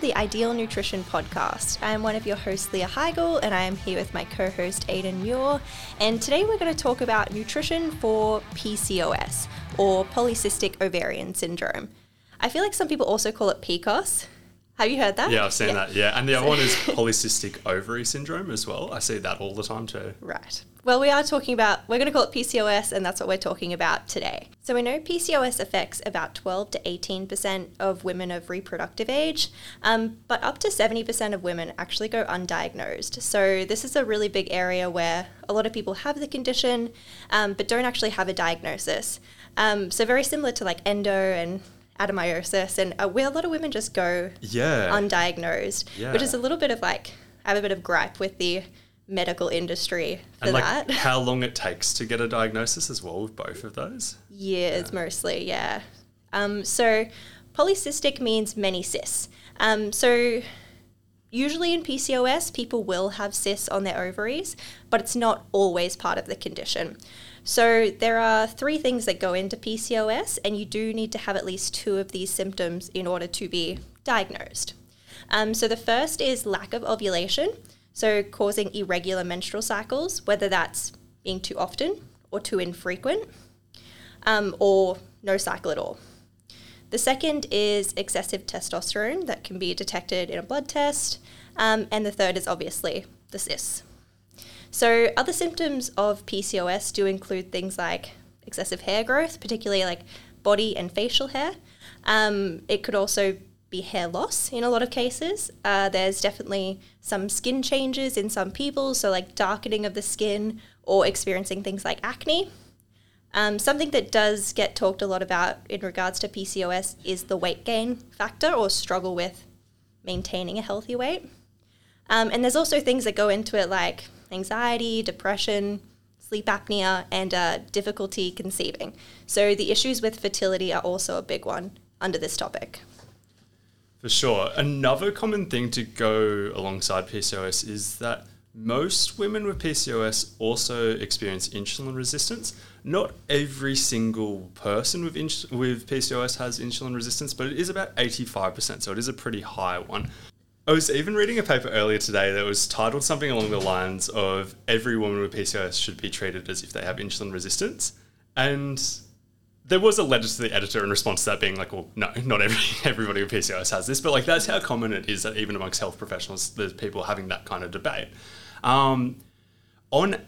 to the Ideal Nutrition Podcast. I am one of your hosts, Leah Heigl, and I am here with my co-host, Aidan Muir. And today we're going to talk about nutrition for PCOS, or polycystic ovarian syndrome. I feel like some people also call it PCOS. Have you heard that? Yeah, I've seen that, yeah. And the other one is polycystic ovary syndrome as well. I see that all the time too. Right. Well, we're going to call it PCOS, and that's what we're talking about today. So we know PCOS affects about 12 to 18% of women of reproductive age, but up to 70% of women actually go undiagnosed. So this is a really big area where a lot of people have the condition, but don't actually have a diagnosis. So very similar to like endo and adenomyosis, and where a lot of women just go undiagnosed, which is a little bit of like, I have a bit of gripe with the medical industry for and like that. How long it takes to get a diagnosis as well with both of those? Years mostly. So polycystic means many cysts. So usually in PCOS, people will have cysts on their ovaries, but it's not always part of the condition. So there are three things that go into PCOS, and you do need to have at least two of these symptoms in order to be diagnosed. So the first is lack of ovulation, so causing irregular menstrual cycles, whether that's being too often or too infrequent, or no cycle at all. The second is excessive testosterone that can be detected in a blood test. And the third is obviously the cysts. So other symptoms of PCOS do include things like excessive hair growth, particularly like body and facial hair. It could also be hair loss in a lot of cases. There's definitely some skin changes in some people, so like darkening of the skin or experiencing things like acne. Something that does get talked a lot about in regards to PCOS is the weight gain factor, or struggle with maintaining a healthy weight. And there's also things that go into it like anxiety, depression, sleep apnea, and difficulty conceiving. So the issues with fertility are also a big one under this topic. For sure. Another common thing to go alongside PCOS is that most women with PCOS also experience insulin resistance. Not every single person with PCOS has insulin resistance, but it is about 85%, so it is a pretty high one. I was even reading a paper earlier today that was titled something along the lines of every woman with PCOS should be treated as if they have insulin resistance. And there was a letter to the editor in response to that being like, well, no, not everybody with PCOS has this, but like that's how common it is that even amongst health professionals, there's people having that kind of debate. On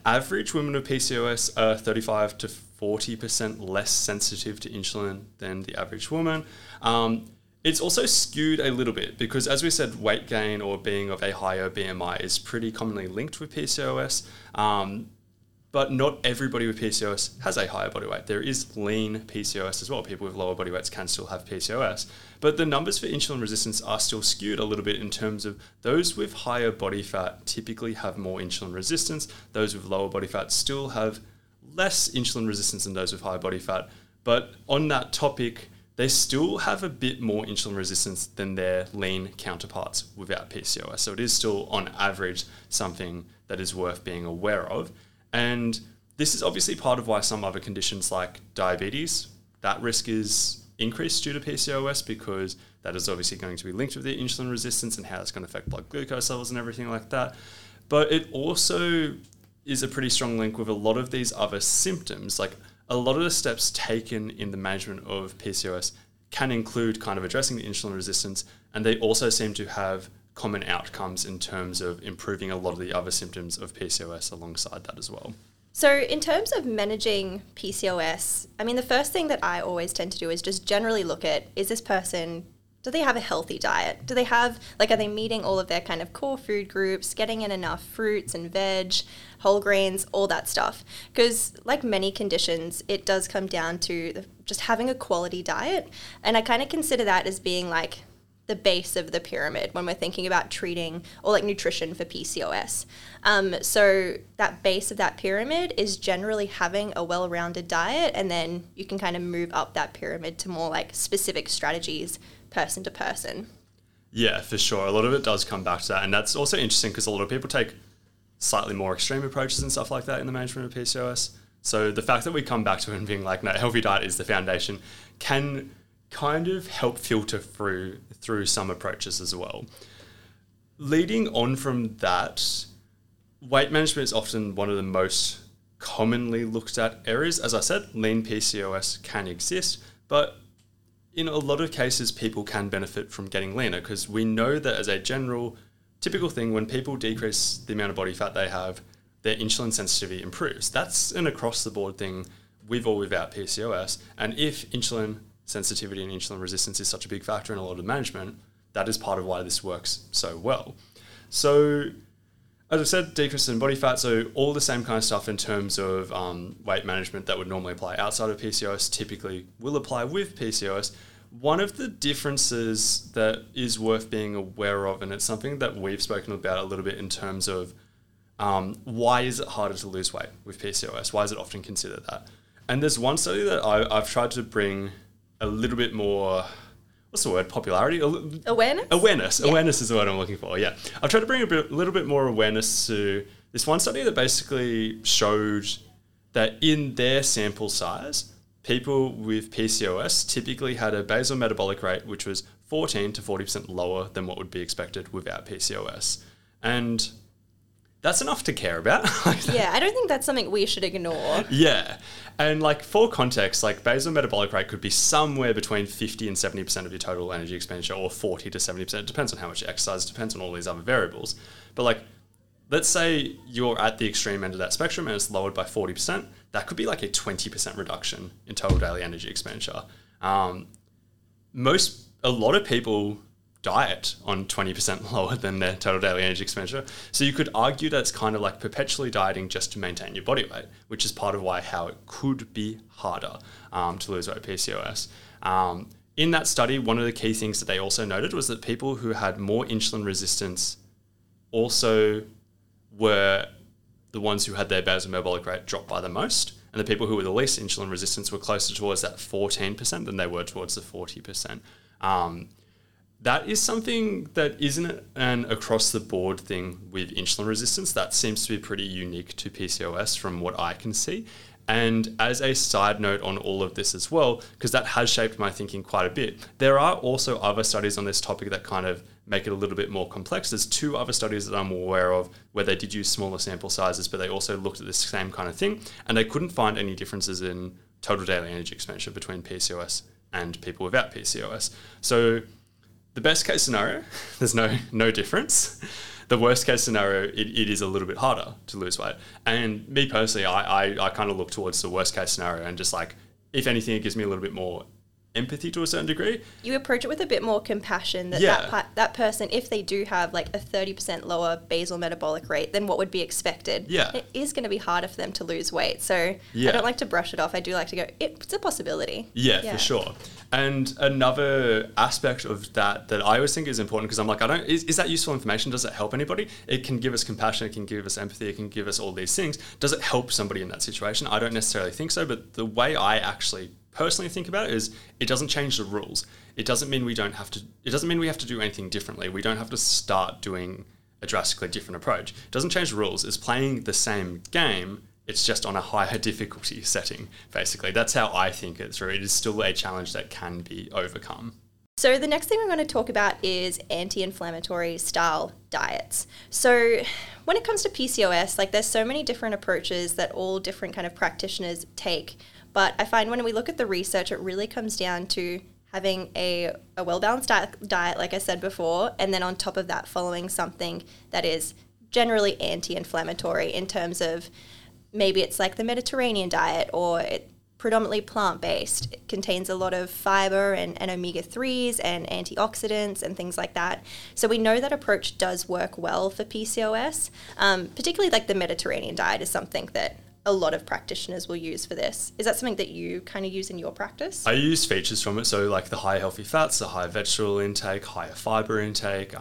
average, women with PCOS are 35 to 40% less sensitive to insulin than the average woman. It's also skewed a little bit because, as we said, weight gain or being of a higher BMI is pretty commonly linked with PCOS, but not everybody with PCOS has a higher body weight. There is lean PCOS as well. People with lower body weights can still have PCOS, but the numbers for insulin resistance are still skewed a little bit in terms of those with higher body fat typically have more insulin resistance. Those with lower body fat still have less insulin resistance than those with high body fat. But on that topic, they still have a bit more insulin resistance than their lean counterparts without PCOS. So it is still, on average, something that is worth being aware of. And this is obviously part of why some other conditions like diabetes, that risk is increased due to PCOS because that is obviously going to be linked with the insulin resistance and how it's going to affect blood glucose levels and everything like that. But it also is a pretty strong link with a lot of these other symptoms, like a lot of the steps taken in the management of PCOS can include kind of addressing the insulin resistance, and they also seem to have common outcomes in terms of improving a lot of the other symptoms of PCOS alongside that as well. So in terms of managing PCOS, I mean, the first thing that I always tend to do is just generally look at, is this person, do they have a healthy diet? Do they have, like, are they meeting all of their kind of core food groups, getting in enough fruits and veg, whole grains, all that stuff? Because like many conditions, it does come down to just having a quality diet. And I kind of consider that as being like the base of the pyramid when we're thinking about treating or like nutrition for PCOS. So that base of that pyramid is generally having a well-rounded diet, and then you can kind of move up that pyramid to more like specific strategies person to person. Yeah, for sure. A lot of it does come back to that. And that's also interesting because a lot of people take slightly more extreme approaches and stuff like that in the management of PCOS. So the fact that we come back to it and being like, no, healthy diet is the foundation can kind of help filter through some approaches as well. Leading on from that, weight management is often one of the most commonly looked at areas. As I said, lean PCOS can exist, but in a lot of cases, people can benefit from getting leaner because we know that as a general typical thing, when people decrease the amount of body fat they have, their insulin sensitivity improves. That's an across-the-board thing with or without PCOS. And if insulin sensitivity and insulin resistance is such a big factor in a lot of management, that is part of why this works so well. So as I said, decrease in body fat, so all the same kind of stuff in terms of weight management that would normally apply outside of PCOS typically will apply with PCOS. One of the differences that is worth being aware of, and it's something that we've spoken about a little bit in terms of why is it harder to lose weight with PCOS? Why is it often considered that? And there's one study that I've tried to bring a little bit more, what's the word, popularity? Awareness? Awareness. Yeah. Awareness is the word I'm looking for, yeah. I've tried to bring a little bit more awareness to this one study that basically showed that in their sample size, people with PCOS typically had a basal metabolic rate which was 14 to 40% lower than what would be expected without PCOS. And that's enough to care about. Yeah, I don't think that's something we should ignore. Yeah. And for context, basal metabolic rate could be somewhere between 50 and 70% of your total energy expenditure, or 40 to 70%. It depends on how much you exercise, depends on all these other variables. But let's say you're at the extreme end of that spectrum and it's lowered by 40%. That could be a 20% reduction in total daily energy expenditure. A lot of people diet on 20% lower than their total daily energy expenditure. So you could argue that it's kind of perpetually dieting just to maintain your body weight, which is part of how it could be harder to lose weight with PCOS. In that study, one of the key things that they also noted was that people who had more insulin resistance also were the ones who had their basal metabolic rate drop by the most, and the people who were the least insulin resistance were closer towards that 14% than they were towards the 40%. That is something that isn't an across-the-board thing with insulin resistance. That seems to be pretty unique to PCOS from what I can see. And as a side note on all of this as well, because that has shaped my thinking quite a bit, there are also other studies on this topic that kind of make it a little bit more complex. There's two other studies that I'm aware of where they did use smaller sample sizes, but they also looked at the same kind of thing, and they couldn't find any differences in total daily energy expenditure between PCOS and people without PCOS. So the best case scenario, there's no difference. The worst case scenario, it is a little bit harder to lose weight. And me personally, I kind of look towards the worst case scenario and just if anything, it gives me a little bit more empathy to a certain degree. You approach it with a bit more compassion that person, if they do have a 30% lower basal metabolic rate than what would be expected, it is going to be harder for them to lose weight. So I don't like to brush it off. I do like to go, it's a possibility. Yeah, for sure. And another aspect of that I always think is important, because I'm is that useful information? Does it help anybody? It can give us compassion, it can give us empathy, it can give us all these things. Does it help somebody in that situation? I don't necessarily think so, but the way I actually personally think about it is it doesn't change the rules. It doesn't mean it doesn't mean we have to do anything differently. We don't have to start doing a drastically different approach. It doesn't change the rules. It's playing the same game. It's just on a higher difficulty setting, basically. That's how I think it through. It is still a challenge that can be overcome. So the next thing we're going to talk about is anti-inflammatory style diets. So when it comes to PCOS, there's so many different approaches that all different kind of practitioners take. But I find when we look at the research, it really comes down to having a well-balanced diet, like I said before, and then on top of that, following something that is generally anti-inflammatory in terms of maybe it's the Mediterranean diet, or it predominantly plant-based. It contains a lot of fiber and omega-3s and antioxidants and things like that. So we know that approach does work well for PCOS. Particularly the Mediterranean diet is something that a lot of practitioners will use for this. Is that something that you kind of use in your practice? I use features from it, so the high healthy fats, the high vegetable intake, higher fiber intake,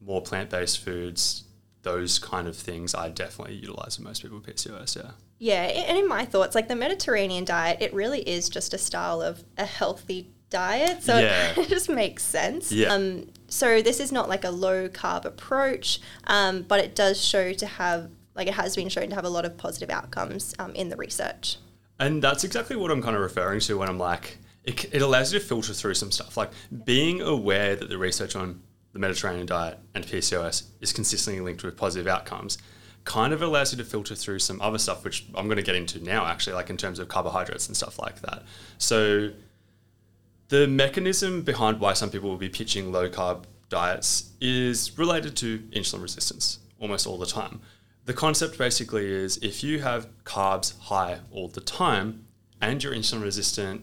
more plant-based foods, those kind of things I definitely utilise for most people with PCOS, yeah. Yeah, and in my thoughts, the Mediterranean diet, it really is just a style of a healthy diet, so it just makes sense. Yeah. So this is not a low-carb approach, but it does show to have it has been shown to have a lot of positive outcomes in the research. And that's exactly what I'm kind of referring to when I'm it allows you to filter through some stuff. Like being aware that the research on the Mediterranean diet and PCOS is consistently linked with positive outcomes kind of allows you to filter through some other stuff, which I'm going to get into now, actually, like in terms of carbohydrates and stuff like that. So the mechanism behind why some people will be pitching low-carb diets is related to insulin resistance almost all the time. The concept basically is if you have carbs high all the time and you're insulin resistant,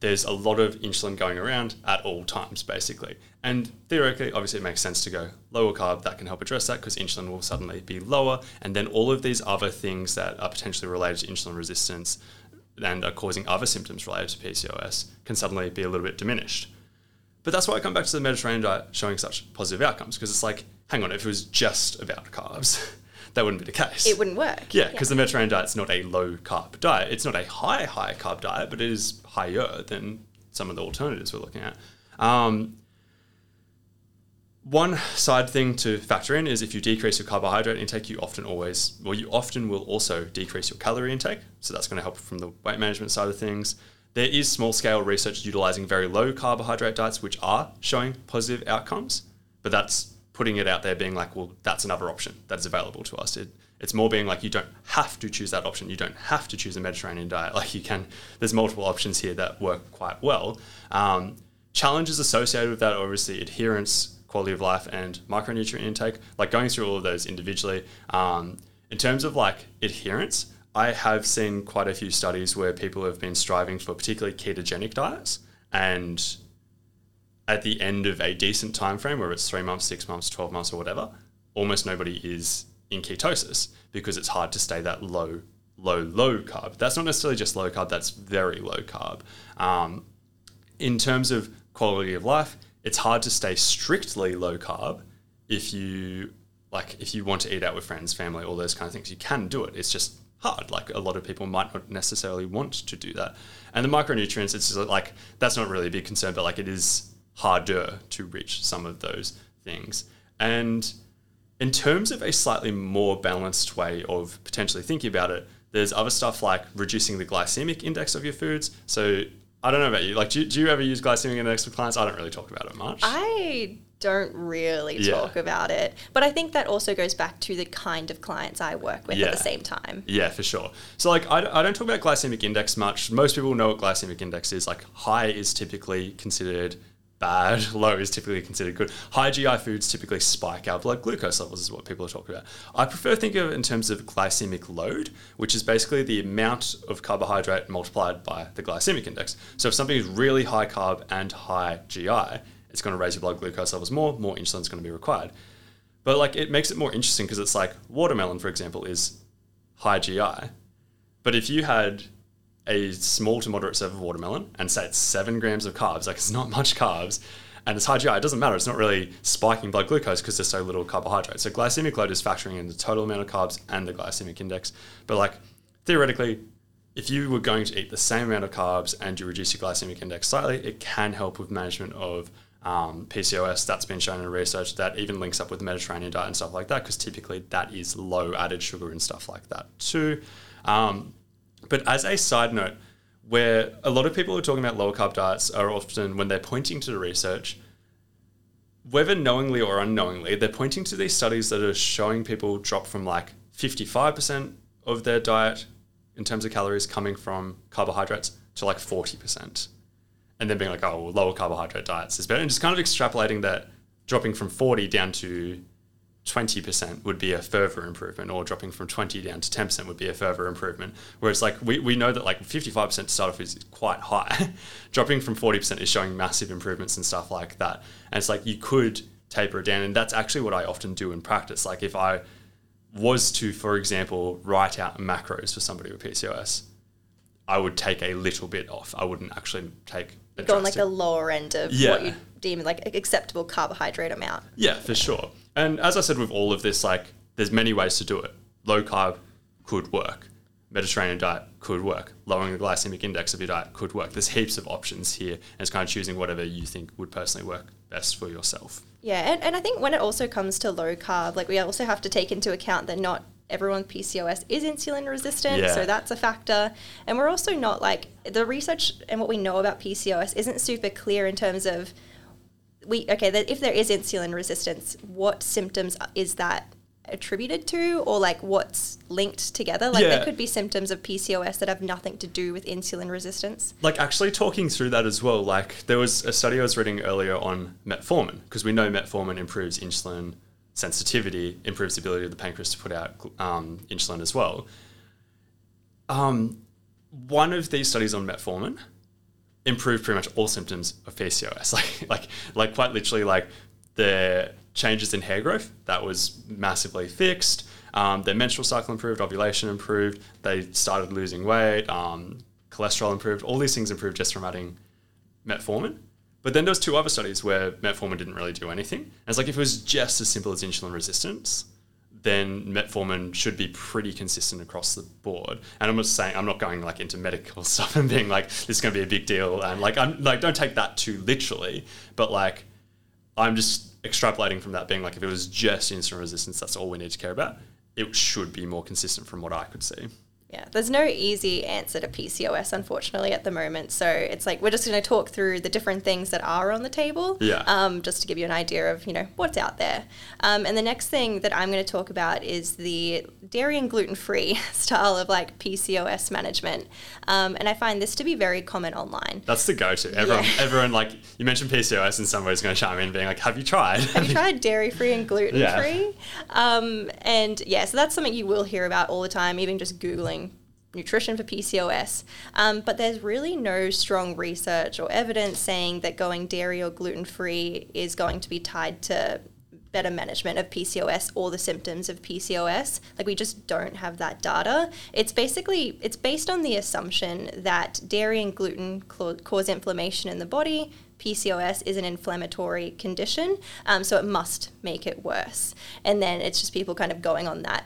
there's a lot of insulin going around at all times, basically. And theoretically, obviously, it makes sense to go lower carb. That can help address that because insulin will suddenly be lower. And then all of these other things that are potentially related to insulin resistance and are causing other symptoms related to PCOS can suddenly be a little bit diminished. But that's why I come back to the Mediterranean diet showing such positive outcomes, because it's like, hang on, if it was just about carbs, that wouldn't be the case. It wouldn't work. Yeah, because the Mediterranean diet's not a low-carb diet. It's not a high-carb diet, but it is higher than some of the alternatives we're looking at. One side thing to factor in is if you decrease your carbohydrate intake, you often will also decrease your calorie intake. So that's going to help from the weight management side of things. There is small-scale research utilising very low carbohydrate diets, which are showing positive outcomes, but that's putting it out there being like, well, that's another option that's available to us. It's more being like, you don't have to choose that option. You don't have to choose a Mediterranean diet. Like you can, there's multiple options here that work quite well. Challenges associated with that are obviously adherence, quality of life, and micronutrient intake. Like going through all of those individually. In terms of like adherence, I have seen quite a few studies where people have been striving for particularly ketogenic diets, and at the end of a decent time frame, whether it's 3 months, 6 months, 12 months or whatever, almost nobody is in ketosis because it's hard to stay that low carb. That's not necessarily just low carb, that's very low carb. In terms of quality of life, it's hard to stay strictly low carb if you want to eat out with friends, family, all those kind of things. You can do it. It's just hard. Like a lot of people might not necessarily want to do that. And the micronutrients, it's just like that's not really a big concern, but like it is harder to reach some of those things. And in terms of a slightly more balanced way of potentially thinking about it, there's other stuff like reducing the glycemic index of your foods. So I don't know about you. Like, do you ever use glycemic index with clients? I don't really talk about it much. I don't really talk about it. But I think that also goes back to the kind of clients I work with at the same time. Yeah, for sure. So, like, I don't talk about glycemic index much. Most people know what glycemic index is. Like, high is typically considered bad, low is typically considered good. High GI foods typically spike our blood glucose levels is what people are talking about. I prefer to think of it in terms of glycemic load, which is basically the amount of carbohydrate multiplied by the glycemic index. So if something is really high carb and high GI, it's going to raise your blood glucose levels more insulin is going to be required. But like it makes it more interesting because it's like watermelon, for example, is high GI. But if you had a small to moderate serve of watermelon and say it's 7 grams of carbs, like it's not much carbs and it's high GI, it doesn't matter. It's not really spiking blood glucose because there's so little carbohydrate. So glycemic load is factoring in the total amount of carbs and the glycemic index. But like theoretically, if you were going to eat the same amount of carbs and you reduce your glycemic index slightly, it can help with management of PCOS. That's been shown in research that even links up with the Mediterranean diet and stuff like that, because typically that is low added sugar and stuff like that too. But as a side note, where a lot of people who are talking about lower carb diets are often, when they're pointing to the research, whether knowingly or unknowingly, they're pointing to these studies that are showing people drop from like 55% of their diet in terms of calories coming from carbohydrates to like 40%. And then being like, oh, well, lower carbohydrate diets is better. And just kind of extrapolating that dropping from 40 down to 20% would be a further improvement, or dropping from 20 down to 10% would be a further improvement, where it's like we know that like 55% to start off is quite high. Dropping from 40% is showing massive improvements and stuff like that. And it's like you could taper it down, and that's actually what I often do in practice. Like if I was to, for example, write out macros for somebody with PCOS, I would take a little bit off. I wouldn't actually take go on like the lower end of what you deem like acceptable carbohydrate amount. Yeah, for sure. And as I said with all of this, like there's many ways to do it. Low carb could work. Mediterranean diet could work. Lowering the glycemic index of your diet could work. There's heaps of options here, and it's kind of choosing whatever you think would personally work best for yourself. Yeah, and I think when it also comes to low carb, like we also have to take into account that not everyone with PCOS is insulin resistant, yeah. So that's a factor. And we're also not like, the research and what we know about PCOS isn't super clear in terms of, if there is insulin resistance, what symptoms is that attributed to, or like what's linked together? Like yeah. There could be symptoms of PCOS that have nothing to do with insulin resistance. Like actually talking through that as well, like there was a study I was reading earlier on metformin, because we know metformin improves insulin sensitivity, improves the ability of the pancreas to put out insulin as well. One of these studies on metformin improved pretty much all symptoms of PCOS. Like quite literally, like the changes in hair growth, that was massively fixed. Their menstrual cycle improved, ovulation improved, they started losing weight, cholesterol improved, all these things improved just from adding metformin. But then there was two other studies where metformin didn't really do anything. And it's like, if it was just as simple as insulin resistance, then metformin should be pretty consistent across the board. And I'm just saying, I'm not going like into medical stuff and being like, this is going to be a big deal. And like, I'm like, don't take that too literally, but like, I'm just extrapolating from that being like, if it was just insulin resistance, that's all we need to care about. It should be more consistent from what I could see. Yeah, there's no easy answer to PCOS, unfortunately, at the moment. So it's like we're just going to talk through the different things that are on the table, just to give you an idea of, you know, what's out there. And the next thing that I'm going to talk about is the dairy and gluten-free style of like PCOS management. And I find this to be very common online. That's the go-to. Everyone like, you mentioned PCOS and somebody's going to chime in being like, have you tried? Have you tried dairy-free and gluten-free? Yeah. So that's something you will hear about all the time, even just Googling nutrition for PCOS, but there's really no strong research or evidence saying that going dairy or gluten-free is going to be tied to better management of PCOS or the symptoms of PCOS. Like, we just don't have that data. It's based on the assumption that dairy and gluten cause inflammation in the body. PCOS is an inflammatory condition, so it must make it worse. And then it's just people kind of going on that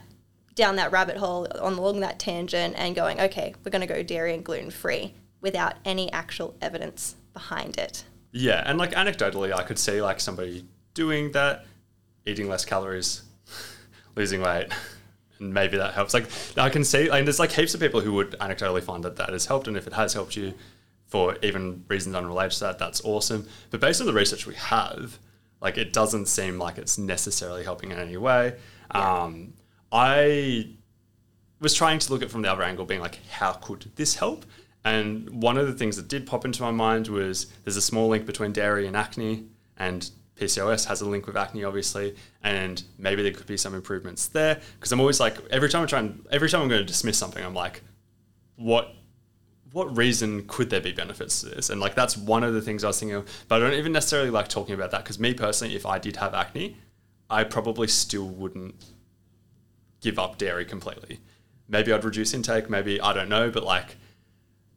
down that rabbit hole, along that tangent, and going, okay, we're going to go dairy and gluten-free without any actual evidence behind it. Yeah, and like anecdotally, I could see like somebody doing that, eating less calories, losing weight, and maybe that helps. Like I can see, and there's like heaps of people who would anecdotally find that has helped, and if it has helped you for even reasons unrelated to that, that's awesome. But based on the research we have, like it doesn't seem like it's necessarily helping in any way. Yeah. I was trying to look at it from the other angle, being like, how could this help? And one of the things that did pop into my mind was there's a small link between dairy and acne, and PCOS has a link with acne, obviously, and maybe there could be some improvements there. Because I'm always like, every time I'm going to dismiss something, I'm like, what reason could there be benefits to this? And like, that's one of the things I was thinking of, but I don't even necessarily like talking about that, because me personally, if I did have acne, I probably still wouldn't give up dairy completely. Maybe I'd reduce intake, maybe, I don't know, but like...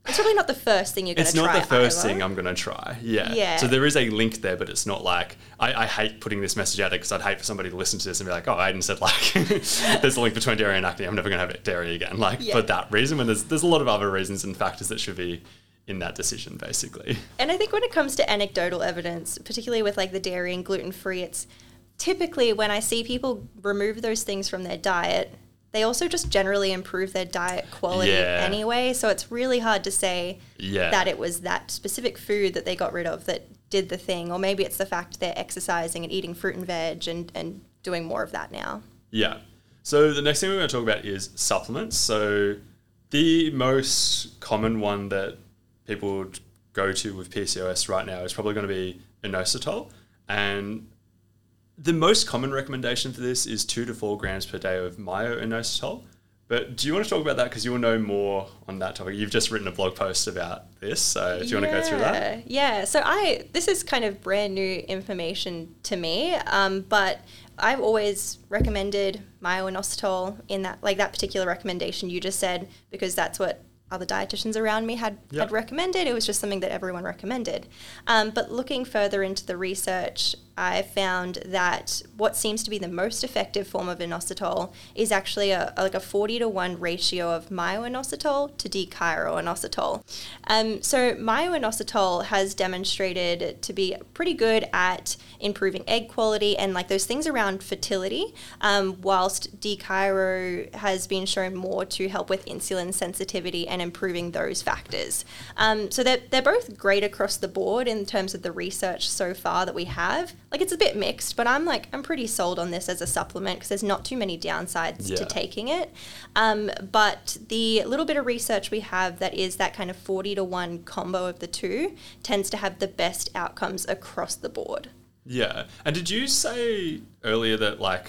It's probably not the first thing you're going to try. It's not the first thing I'm going to try, yeah. So there is a link there, but it's not like... I hate putting this message out there, because I'd hate for somebody to listen to this and be like, oh, Aidan said like, there's a link between dairy and acne, I'm never going to have dairy again, like for that reason, when there's a lot of other reasons and factors that should be in that decision, basically. And I think when it comes to anecdotal evidence, particularly with like the dairy and gluten-free, it's... Typically, when I see people remove those things from their diet, they also just generally improve their diet quality anyway. So it's really hard to say that it was that specific food that they got rid of that did the thing. Or maybe it's the fact they're exercising and eating fruit and veg and doing more of that now. Yeah. So the next thing we're going to talk about is supplements. So the most common one that people would go to with PCOS right now is probably going to be inositol. And the most common recommendation for this is 2 to 4 grams per day of myoinositol. But do you want to talk about that? Because you will know more on that topic. You've just written a blog post about this. So do you want to go through that? Yeah. So this is kind of brand new information to me. But I've always recommended myoinositol in that, like that particular recommendation you just said, because that's what other dietitians around me had recommended. It was just something that everyone recommended. But looking further into the research, I found that what seems to be the most effective form of inositol is actually a 40-to-1 ratio of myoinositol to d-chiro-inositol. So myoinositol has demonstrated to be pretty good at improving egg quality and like those things around fertility, whilst d-chiro has been shown more to help with insulin sensitivity and improving those factors. So they're both great across the board in terms of the research so far that we have. Like it's a bit mixed, but I'm pretty sold on this as a supplement because there's not too many downsides to taking it. But the little bit of research we have that is that kind of 40-to-1 combo of the two tends to have the best outcomes across the board. Yeah. And did you say earlier that like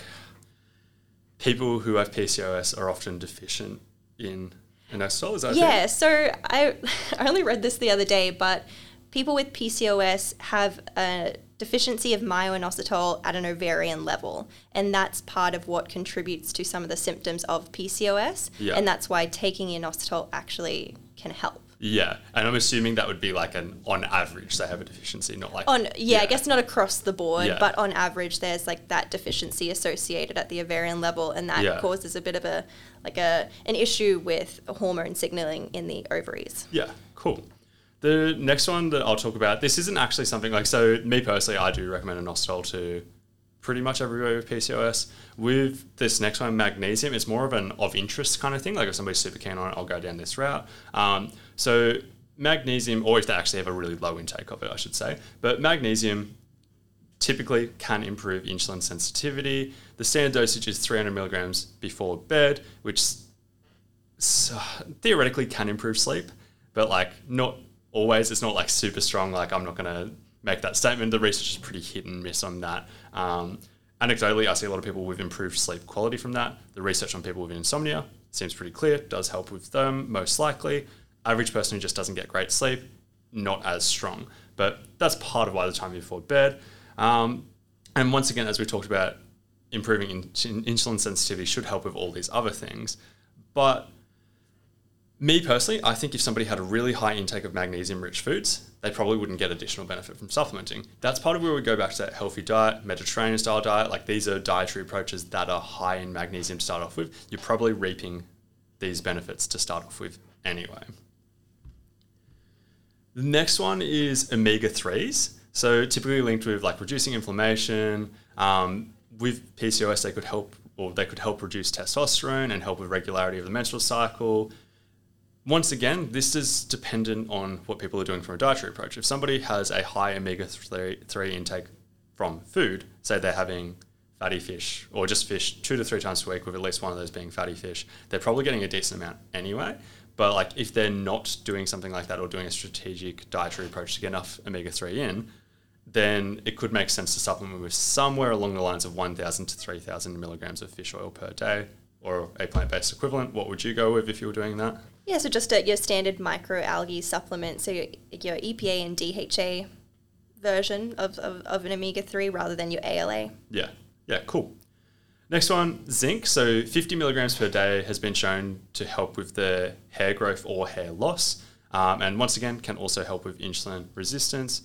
people who have PCOS are often deficient in inositol? Is that yeah. So I only read this the other day, but people with PCOS have a deficiency of myoinositol at an ovarian level, and that's part of what contributes to some of the symptoms of PCOS, and that's why taking inositol actually can help. Yeah, and I'm assuming that would be like an on average they have a deficiency, not like... I guess not across the board, but on average there's like that deficiency associated at the ovarian level, and that causes a bit of an issue with hormone signaling in the ovaries. Yeah, cool. The next one that I'll talk about, this isn't actually something like, so me personally, I do recommend inositol to pretty much everybody with PCOS. With this next one, magnesium, it's more of an of interest kind of thing. Like if somebody's super keen on it, I'll go down this route. So magnesium, or if they actually have a really low intake of it, I should say. But magnesium typically can improve insulin sensitivity. The standard dosage is 300 milligrams before bed, which theoretically can improve sleep, but like not... always, it's not like super strong, like I'm not going to make that statement. The research is pretty hit and miss on that. Anecdotally, I see a lot of people with improved sleep quality from that. The research on people with insomnia seems pretty clear, does help with them most likely. Average person who just doesn't get great sleep, not as strong. But that's part of why the time before bed. And once again, as we talked about, improving insulin sensitivity should help with all these other things. But me personally, I think if somebody had a really high intake of magnesium-rich foods, they probably wouldn't get additional benefit from supplementing. That's part of where we go back to that healthy diet, Mediterranean-style diet. Like these are dietary approaches that are high in magnesium to start off with. You're probably reaping these benefits to start off with anyway. The next one is omega-3s. So typically linked with like reducing inflammation. With PCOS, they could help reduce testosterone and help with regularity of the menstrual cycle. Once again, this is dependent on what people are doing from a dietary approach. If somebody has a high omega-3 intake from food, say they're having fatty fish or just fish 2 to 3 times a week with at least one of those being fatty fish, they're probably getting a decent amount anyway. But like if they're not doing something like that or doing a strategic dietary approach to get enough omega-3 in, then it could make sense to supplement with somewhere along the lines of 1,000 to 3,000 milligrams of fish oil per day or a plant-based equivalent. What would you go with if you were doing that? Yeah, so just your standard microalgae supplement, so your EPA and DHA version of an omega-3 rather than your ALA. Yeah, cool. Next one, zinc. So 50 milligrams per day has been shown to help with the hair growth or hair loss, and once again, can also help with insulin resistance.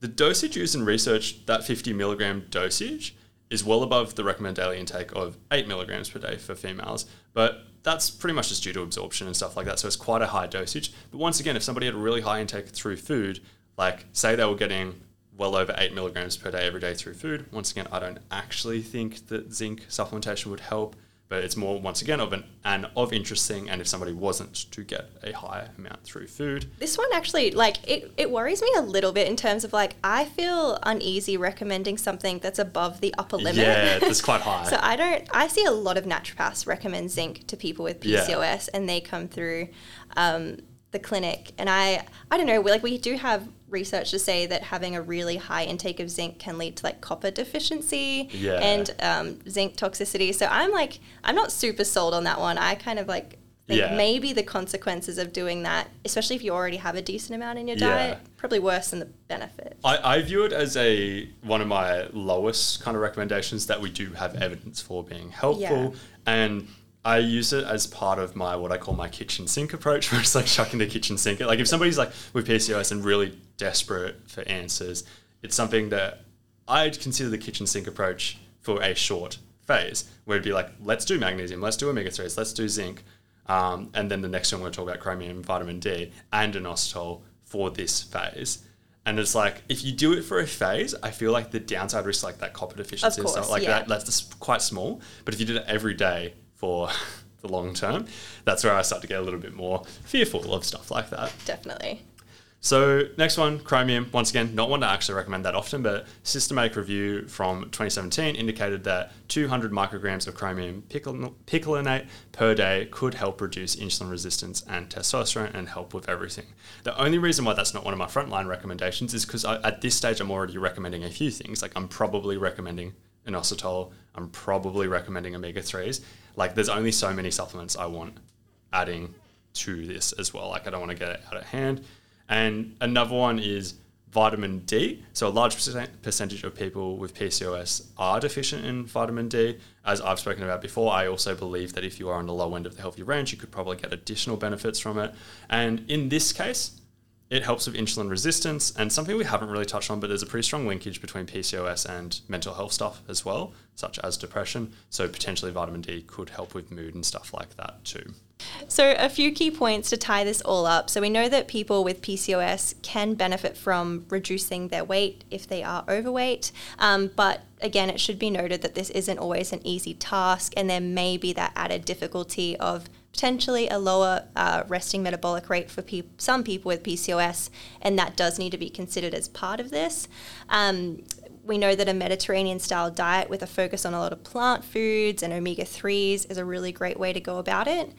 The dosage used in research, that 50 milligram dosage, is well above the recommended daily intake of 8 milligrams per day for females, but that's pretty much just due to absorption and stuff like that, so it's quite a high dosage. But once again, if somebody had a really high intake through food, like say they were getting well over 8 milligrams per day every day through food, once again, I don't actually think that zinc supplementation would help, but it's more, once again, of an of interest thing, and if somebody wasn't to get a higher amount through food. This one actually, like, it worries me a little bit in terms of, like, I feel uneasy recommending something that's above the upper limit. Yeah, it's quite high. So I see a lot of naturopaths recommend zinc to people with PCOS, and they come through the clinic. And I don't know, we do have research to say that having a really high intake of zinc can lead to like copper deficiency and zinc toxicity. So I'm not super sold on that one. I kind of think maybe the consequences of doing that, especially if you already have a decent amount in your diet, probably worse than the benefit. I view it as one of my lowest kind of recommendations that we do have evidence for being helpful. And I use it as part of my, what I call my kitchen sink approach, where it's like chucking the kitchen sink. Like if somebody's like with PCOS and really desperate for answers, it's something that I'd consider the kitchen sink approach for a short phase, where it'd be like, let's do magnesium, let's do omega-3s, let's do zinc, and then the next one we're going to talk about chromium, vitamin D, and inositol for this phase. And it's like, if you do it for a phase, I feel like the downside risk, like that copper deficiency and stuff like that, that's quite small. But if you did it every day for the long term, that's where I start to get a little bit more fearful of stuff like that. Definitely. So next one, chromium. Once again, not one to actually recommend that often, but systematic review from 2017 indicated that 200 micrograms of chromium picolinate per day could help reduce insulin resistance and testosterone and help with everything. The only reason why that's not one of my frontline recommendations is because at this stage, I'm already recommending a few things. Like I'm probably recommending inositol. I'm probably recommending omega-3s. Like there's only so many supplements I want adding to this as well. Like I don't want to get it out of hand. And another one is vitamin D. So a large percentage of people with PCOS are deficient in vitamin D. As I've spoken about before, I also believe that if you are on the low end of the healthy range, you could probably get additional benefits from it. And in this case, it helps with insulin resistance and something we haven't really touched on, but there's a pretty strong linkage between PCOS and mental health stuff as well, such as depression. So potentially vitamin D could help with mood and stuff like that too. So a few key points to tie this all up. So we know that people with PCOS can benefit from reducing their weight if they are overweight. But again, it should be noted that this isn't always an easy task, and there may be that added difficulty of potentially a lower resting metabolic rate for some people with PCOS, and that does need to be considered as part of this. We know that a Mediterranean-style diet with a focus on a lot of plant foods and omega-3s is a really great way to go about it.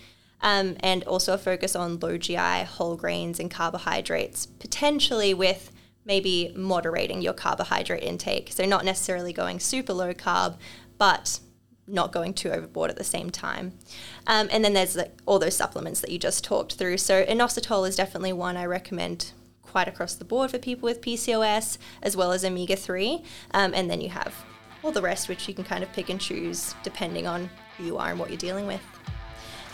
And also a focus on low GI, whole grains and carbohydrates, potentially with maybe moderating your carbohydrate intake. So not necessarily going super low carb, but not going too overboard at the same time. And then there's all those supplements that you just talked through. So inositol is definitely one I recommend quite across the board for people with PCOS, as well as omega-3. And then you have all the rest, which you can kind of pick and choose depending on who you are and what you're dealing with.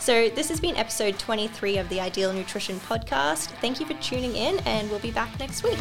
So this has been episode 23 of the Ideal Nutrition Podcast. Thank you for tuning in, and we'll be back next week.